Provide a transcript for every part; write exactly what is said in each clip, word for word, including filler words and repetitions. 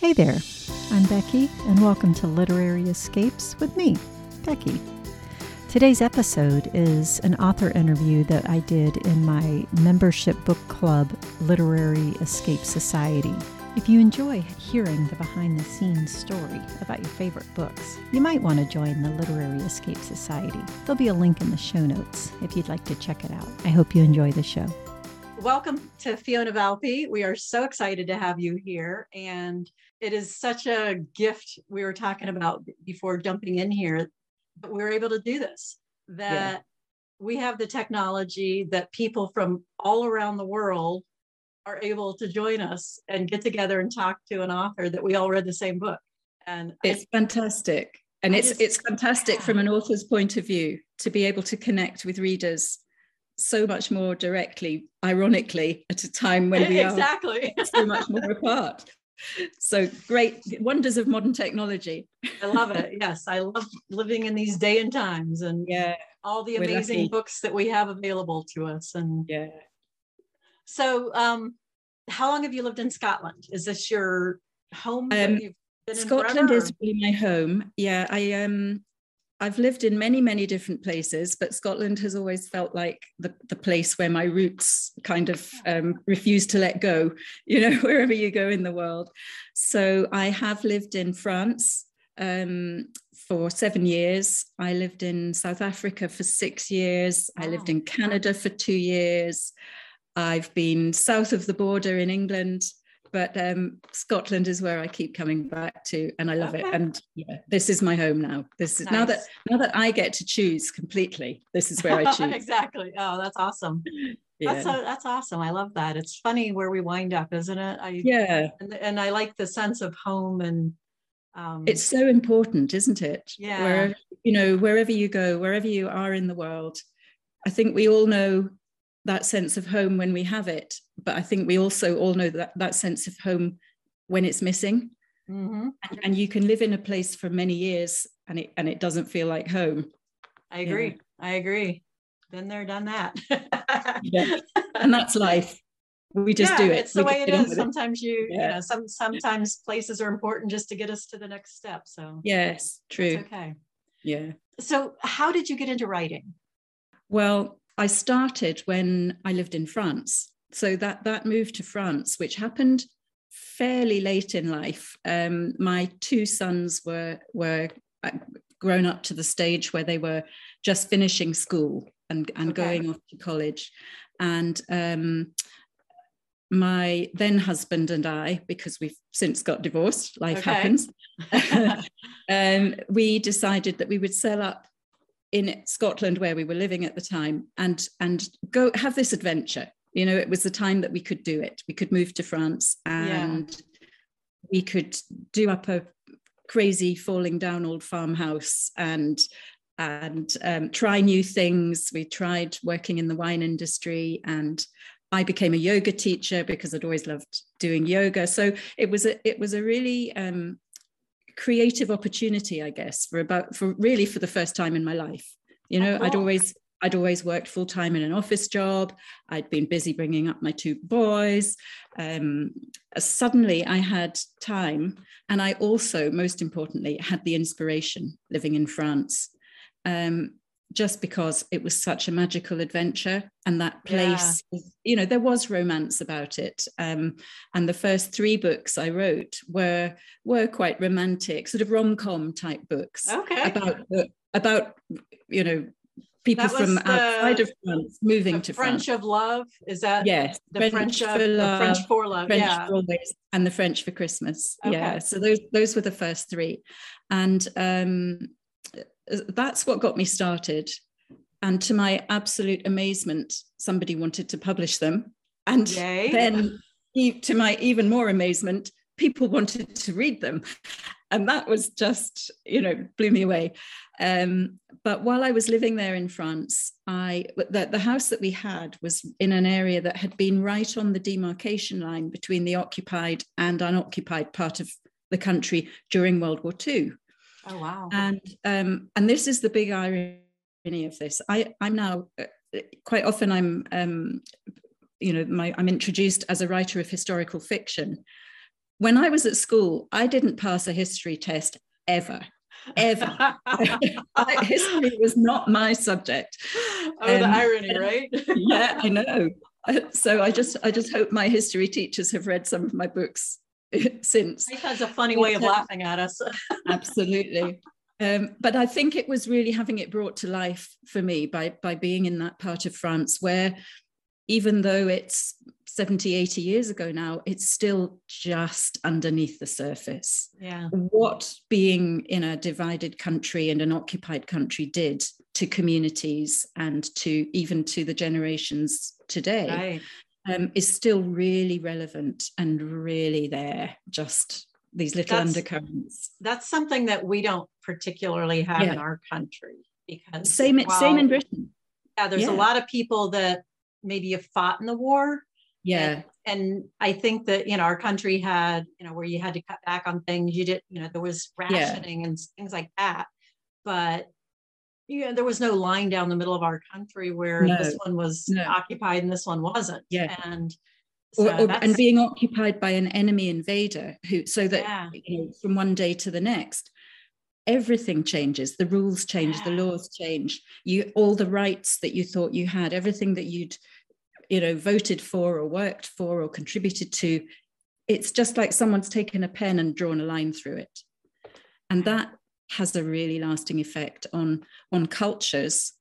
Hey there, I'm Becky, and welcome to Literary Escapes with me, Becky. Today's episode is an author interview that I did in my membership book club, Literary Escape Society. If you enjoy hearing the behind-the-scenes story about your favorite books, you might want to join the Literary Escape Society. There'll be a link in the show notes if you'd like to check it out. I hope you enjoy the show. Welcome to Fiona Valpi. We are so excited to have you here, and it is such a gift. We were talking about before jumping in here, but we were able to do this, that yeah. we have the technology that people from all around the world are able to join us and get together and talk to an author that we all read the same book. And it's I, fantastic. And I it's just, it's fantastic yeah. from an author's point of view to be able to connect with readers so much more directly, ironically, at a time when we exactly. are so much more apart. So great, wonders of modern technology. I love it. Yes, I love living in these day and times and yeah, all the amazing books that we have available to us. And yeah. So um, how long have you lived in Scotland? Is this your home? Um, you've been Scotland in is really my home. Yeah, I, um, I've lived in many, many different places, but Scotland has always felt like the, the place where my roots kind of um, refuse to let go, you know, wherever you go in the world. So I have lived in France um, for seven years. I lived in South Africa for six years. Wow. I lived in Canada for two years. I've been south of the border in England, but um, Scotland is where I keep coming back to, and I love okay. it. And yeah, this is my home now. This is nice. now that now that I get to choose completely. This is where I choose. Exactly. Oh, that's awesome. Yeah. That's a, that's awesome. I love that. It's funny where we wind up, isn't it? I, yeah. And, and I like the sense of home, and um, it's so important, isn't it? Yeah. Wherever, you know, wherever you go, wherever you are in the world, I think we all know that sense of home when we have it, but I think we also all know that that sense of home when it's missing. Mm-hmm. and, and you can live in a place for many years and it and it doesn't feel like home. I agree. Yeah. I agree. Been there, done that. Yeah. And that's life. We just yeah, do it. It's the we way it is. Sometimes it. you, yeah. you know, some sometimes places are important just to get us to the next step. So yes, true. That's okay. Yeah. So how did you get into writing? Well, I started when I lived in France. So that, that move to France, which happened fairly late in life. Um, my two sons were, were grown up to the stage where they were just finishing school and, and okay. going off to college. And um, my then husband and I, because we've since got divorced, life okay. happens, um, we decided that we would sell up in Scotland, where we were living at the time, and and go have this adventure. You know, it was the time that we could do it. We could move to France and yeah. we could do up a crazy falling down old farmhouse and and um, try new things. We tried working in the wine industry, and I became a yoga teacher because I'd always loved doing yoga. So it was a it was a really um, creative opportunity, I guess, for about for really for the first time in my life. You know, I'd always I'd always worked full time in an office job. I'd been busy bringing up my two boys. Um, suddenly I had time, and I also, most importantly, had the inspiration living in France, um, just because it was such a magical adventure. And that place, yeah. you know, there was romance about it. Um, and the first three books I wrote were were quite romantic, sort of rom-com type books okay. about, about, you know, people from the, outside of France moving to France. French of love, is that? Yes. The French, French, of, for, love, the French for love. French yeah. for always, and the French for Christmas. Okay. Yeah, so those, those were the first three. And um, that's what got me started. And to my absolute amazement, somebody wanted to publish them. And Yay. then to my even more amazement, people wanted to read them. And that was just, you know, blew me away. Um, but while I was living there in France, I the, the house that we had was in an area that had been right on the demarcation line between the occupied and unoccupied part of the country during World War Two. Oh, wow. And um, and this is the big irony of this. I, I'm now, quite often I'm, um, you know, my, I'm introduced as a writer of historical fiction. when I was at school, I didn't pass a history test ever, ever. History was not my subject. Oh, um, the irony, right? Yeah, I know. So I just, I just hope my history teachers have read some of my books since. Life has a funny way of laughing at us. Absolutely. Um, but I think it was really having it brought to life for me by, by being in that part of France where, even though it's seventy, eighty years ago now, it's still just underneath the surface. Yeah. What being in a divided country and an occupied country did to communities and to even to the generations today, right, um, is still really relevant and really there, just these little that's, undercurrents. That's something that we don't particularly have yeah. in our country. Because same, while, same in Britain. Yeah, there's yeah. a lot of people that maybe have fought in the war. Yeah. And, and I think that, you know, our country had, you know, where you had to cut back on things, you did, you know, there was rationing yeah. and things like that. But, you know, there was no line down the middle of our country where no, this one was no. occupied and this one wasn't. Yeah. And so or, or, and being occupied by an enemy invader who, so that yeah. you know, from one day to the next, everything changes, the rules change, yeah. the laws change, you, all the rights that you thought you had, everything that you'd, you know, voted for or worked for or contributed to, it's just like someone's taken a pen and drawn a line through it. And that has a really lasting effect on, on cultures,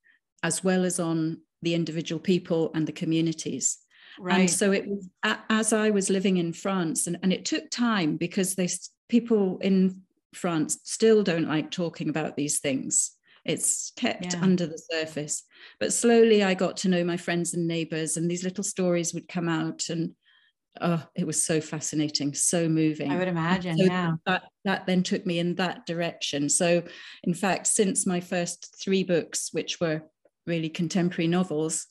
as well as on the individual people and the communities. Right. And so it was, as I was living in France, and, and it took time because they, people in France still don't like talking about these things. It's kept yeah. under the surface. But slowly I got to know my friends and neighbors, and these little stories would come out, and oh, it was so fascinating, so moving. I would imagine, so yeah. That, that then took me in that direction. So in fact, since my first three books, which were really contemporary novels,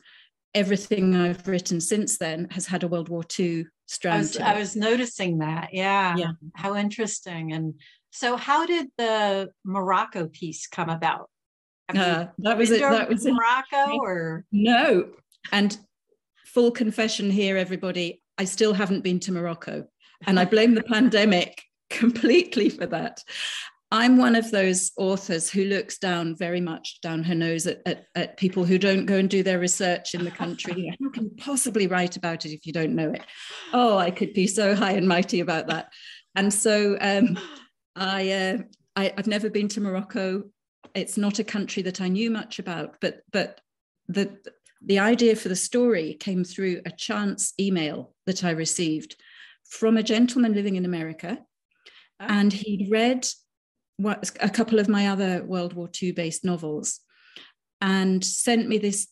everything I've written since then has had a World War Two strand. I was, to it. I was noticing that, yeah. yeah. How interesting. And so how did the Morocco piece come about? Uh, that was it. That was Morocco, it. Or no? And full confession here, everybody. I still haven't been to Morocco, and I blame the pandemic completely for that. I'm one of those authors who looks down very much down her nose at, at, at people who don't go and do their research in the country. How can you possibly write about it if you don't know it? Oh, I could be so high and mighty about that. And so um, I, uh, I, I've never been to Morocco. It's not a country that I knew much about, but but the the idea for the story came through a chance email that I received from a gentleman living in America, oh. and he'd read what, a couple of my other World War Two based novels, and sent me this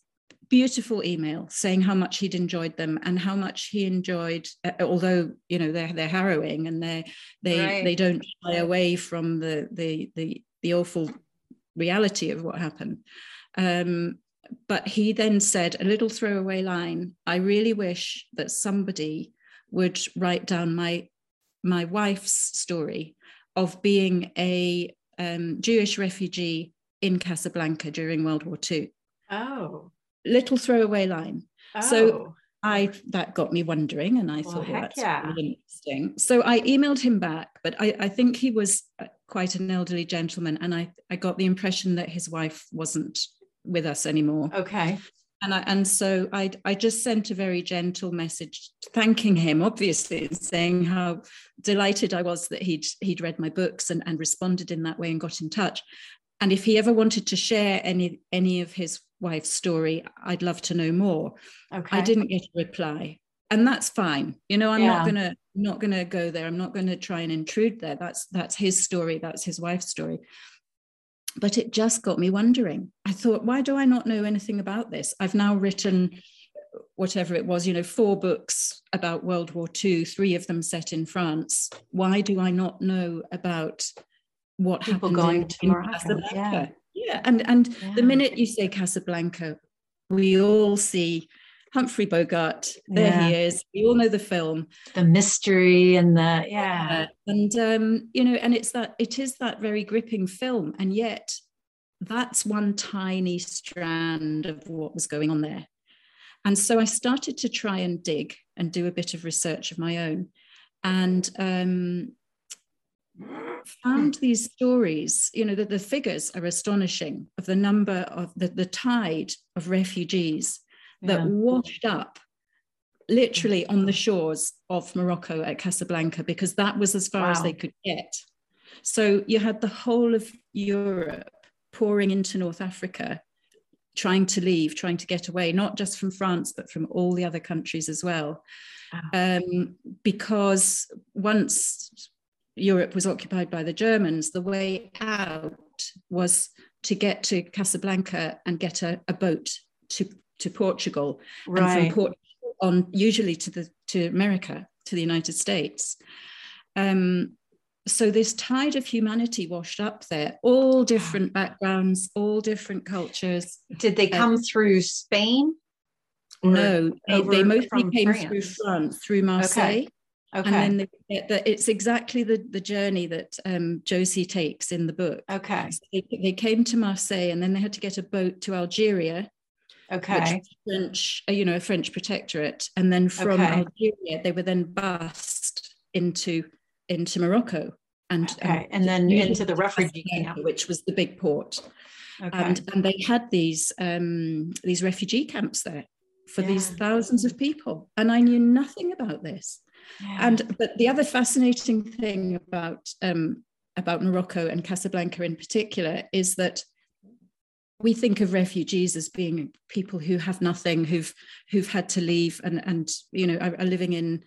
beautiful email saying how much he'd enjoyed them and how much he enjoyed, uh, although you know they're they're harrowing and they they right. they don't shy away from the the the the awful reality of what happened. Um, but he then said a little throwaway line, I really wish that somebody would write down my my wife's story of being a um, Jewish refugee in Casablanca during World War Two. Oh. Little throwaway line. Oh. So I that got me wondering, and I well, thought, well, that's yeah. really interesting. So I emailed him back, but I, I think he was quite an elderly gentleman, and I, I got the impression that his wife wasn't with us anymore. Okay. And I, and so I I just sent a very gentle message thanking him, obviously, saying how delighted I was that he'd he'd read my books and, and responded in that way and got in touch. And if he ever wanted to share any any of his wife's story, I'd love to know more. Okay. I didn't get a reply, and that's fine. You know, I'm yeah. not gonna not gonna go there. I'm not gonna try and intrude there. That's that's his story. That's his wife's story. But it just got me wondering. I thought, why do I not know anything about this? I've now written whatever it was, you know, four books about World War Two, three of them set in France. Why do I not know about what people happened going in, to Morocco? Casablanca? Yeah. Yeah, and, and yeah. the minute you say Casablanca, we all see Humphrey Bogart. There yeah. he is. We all know the film, the mystery, and the yeah, uh, and um, you know, and it's that it is that very gripping film, and yet that's one tiny strand of what was going on there. And so I started to try and dig and do a bit of research of my own, and um, found these stories, you know, that the figures are astonishing of the number of the, the tide of refugees that yeah. washed up literally on the shores of Morocco at Casablanca, because that was as far wow. as they could get. So you had the whole of Europe pouring into North Africa, trying to leave, trying to get away, not just from France, but from all the other countries as well. Wow. Um, because once Europe was occupied by the Germans, the way out was to get to Casablanca and get a, a boat to, to Portugal, right. and from Portugal on usually to the to America, to the United States. Um, so this tide of humanity washed up there, all different backgrounds, all different cultures. Did they come uh, through Spain? No, they, they mostly came France. through France, through Marseilles. Okay. Okay. And then the, the, it's exactly the, the journey that um, Josie takes in the book. Okay. So they, they came to Marseille, and then they had to get a boat to Algeria. Okay. Which French, you know, a French protectorate. And then from okay. Algeria, they were then bussed into into Morocco. And, okay. and, and then into the refugee camp, which was the big port. Okay. And, and they had these um, these refugee camps there for yeah. these thousands of people. And I knew nothing about this. Yeah. And but the other fascinating thing about um, about Morocco and Casablanca in particular is that we think of refugees as being people who have nothing, who've who've had to leave and and you know are, are living in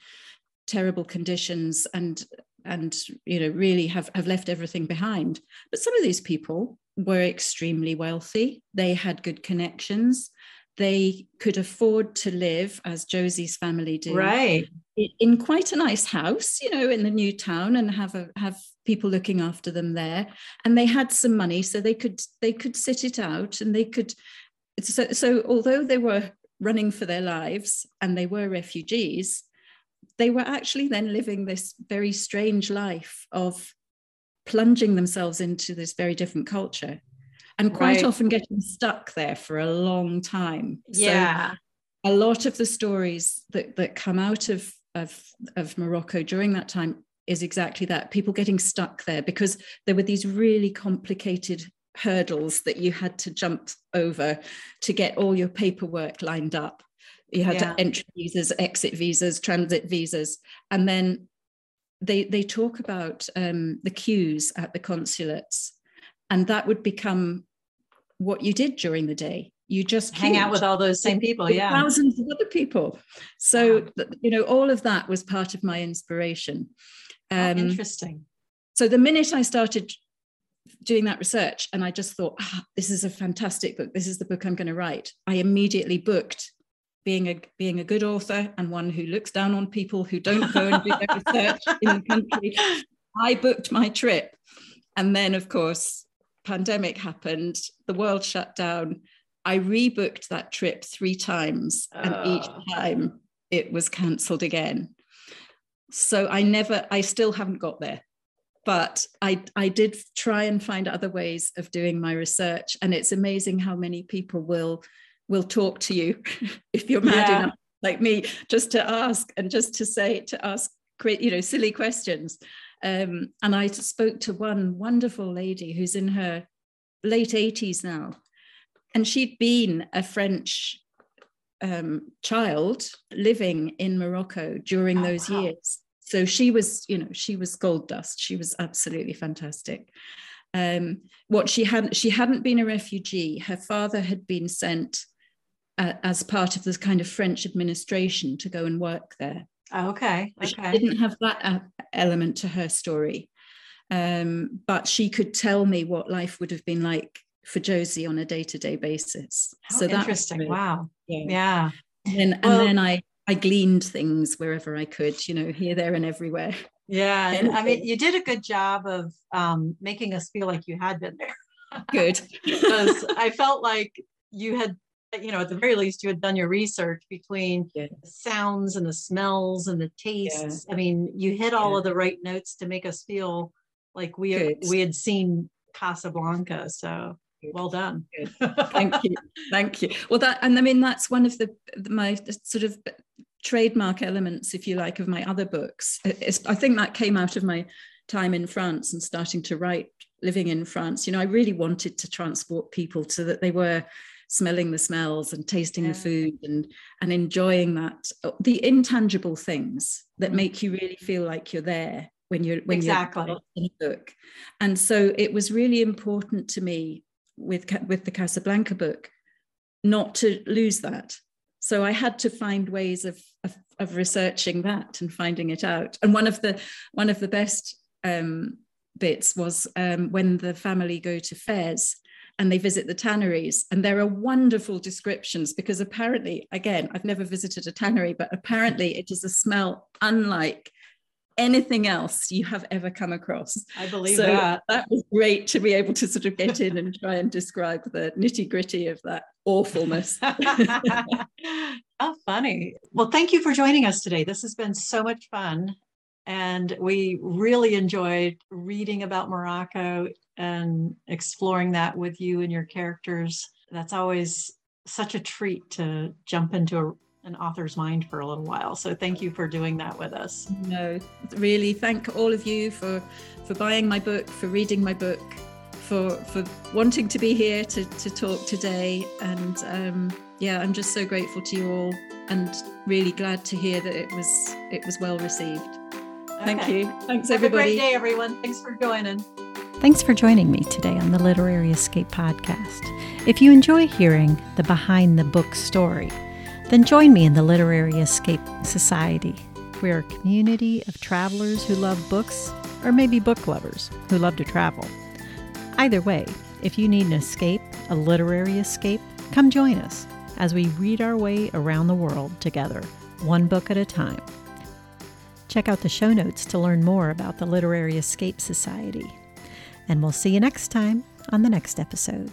terrible conditions and and you know really have, have left everything behind. But some of these people were extremely wealthy. They had good connections. They could afford to live, as Josie's family did, right. in quite a nice house, you know, in the new town, and have a, have people looking after them there. And they had some money, so they could they could sit it out, and they could. So, so although they were running for their lives and they were refugees, they were actually then living this very strange life of plunging themselves into this very different culture. And quite right. often getting stuck there for a long time. Yeah. So a lot of the stories that, that come out of, of, of Morocco during that time is exactly that, people getting stuck there because there were these really complicated hurdles that you had to jump over to get all your paperwork lined up. You had yeah. entry visas, exit visas, transit visas. And then they, they talk about um, the queues at the consulates. And that would become what you did during the day. You just hang out with all those same people, yeah. thousands of other people. So, wow. you know, all of that was part of my inspiration. Um, oh, interesting. So the minute I started doing that research and I just thought, ah, this is a fantastic book. This is the book I'm going to write. I immediately booked being a, being a good author and one who looks down on people who don't go and do their research in the country. I booked my trip. And then, of course, pandemic happened, the world shut down. I rebooked that trip three times and oh. each time it was cancelled again. So I never, I still haven't got there, but I, I did try and find other ways of doing my research. And it's amazing how many people will, will talk to you if you're mad yeah. enough like me, just to ask and just to say, to ask, you know, silly questions. Um, and I spoke to one wonderful lady who's in her late eighties now, and she'd been a French um, child living in Morocco during oh, those wow. years. So she was, you know, she was gold dust. She was absolutely fantastic. Um, what she hadn't, she hadn't been a refugee. Her father had been sent uh, as part of this kind of French administration to go and work there. Oh, okay. Okay. She didn't have that element to her story, um, but she could tell me what life would have been like for Josie on a day-to-day basis. How so interesting! That wow. Yeah. yeah. And, well, and then I I gleaned things wherever I could, you know, here, there, and everywhere. Yeah. And I mean, you did a good job of um, making us feel like you had been there. Good, because I felt like you had. You know, at the very least, you had done your research between yeah. the sounds and the smells and the tastes. Yeah. I mean, you hit all yeah. of the right notes to make us feel like we are, we had seen Casablanca. So Good. Well done. Good. Thank you. Thank you. Well, that, and I mean, that's one of the, my sort of trademark elements, if you like, of my other books. It's, I think that came out of my time in France and starting to write, living in France. You know, I really wanted to transport people so that they were smelling the smells and tasting yeah. the food and, and enjoying that, the intangible things that make you really feel like you're there when you're when exactly. you're in a book. And so it was really important to me with, with the Casablanca book not to lose that. So I had to find ways of, of, of researching that and finding it out. And one of the one of the best um, bits was um, when the family go to Fez and they visit the tanneries, and there are wonderful descriptions, because apparently, again, I've never visited a tannery, but apparently it is a smell unlike anything else you have ever come across. I believe so that. That was great to be able to sort of get in and try and describe the nitty gritty of that awfulness. How funny. Well, thank you for joining us today. This has been so much fun. And we really enjoyed reading about Morocco and exploring that with you and your characters. That's always such a treat to jump into a, an author's mind for a little while. So thank you for doing that with us. No, really, thank all of you for, for buying my book, for reading my book, for, for wanting to be here to, to talk today. And um, yeah, I'm just so grateful to you all and really glad to hear that it was it was well received. Okay. Thank you. Thanks, everybody. Have a great day, everyone. Thanks for joining. Thanks for joining me today on the Literary Escape podcast. If you enjoy hearing the behind the book story, then join me in the Literary Escape Society. We're a community of travelers who love books, or maybe book lovers who love to travel. Either way, if you need an escape, a literary escape, come join us as we read our way around the world together, one book at a time. Check out the show notes to learn more about the Literary Escape Society. And we'll see you next time on the next episode.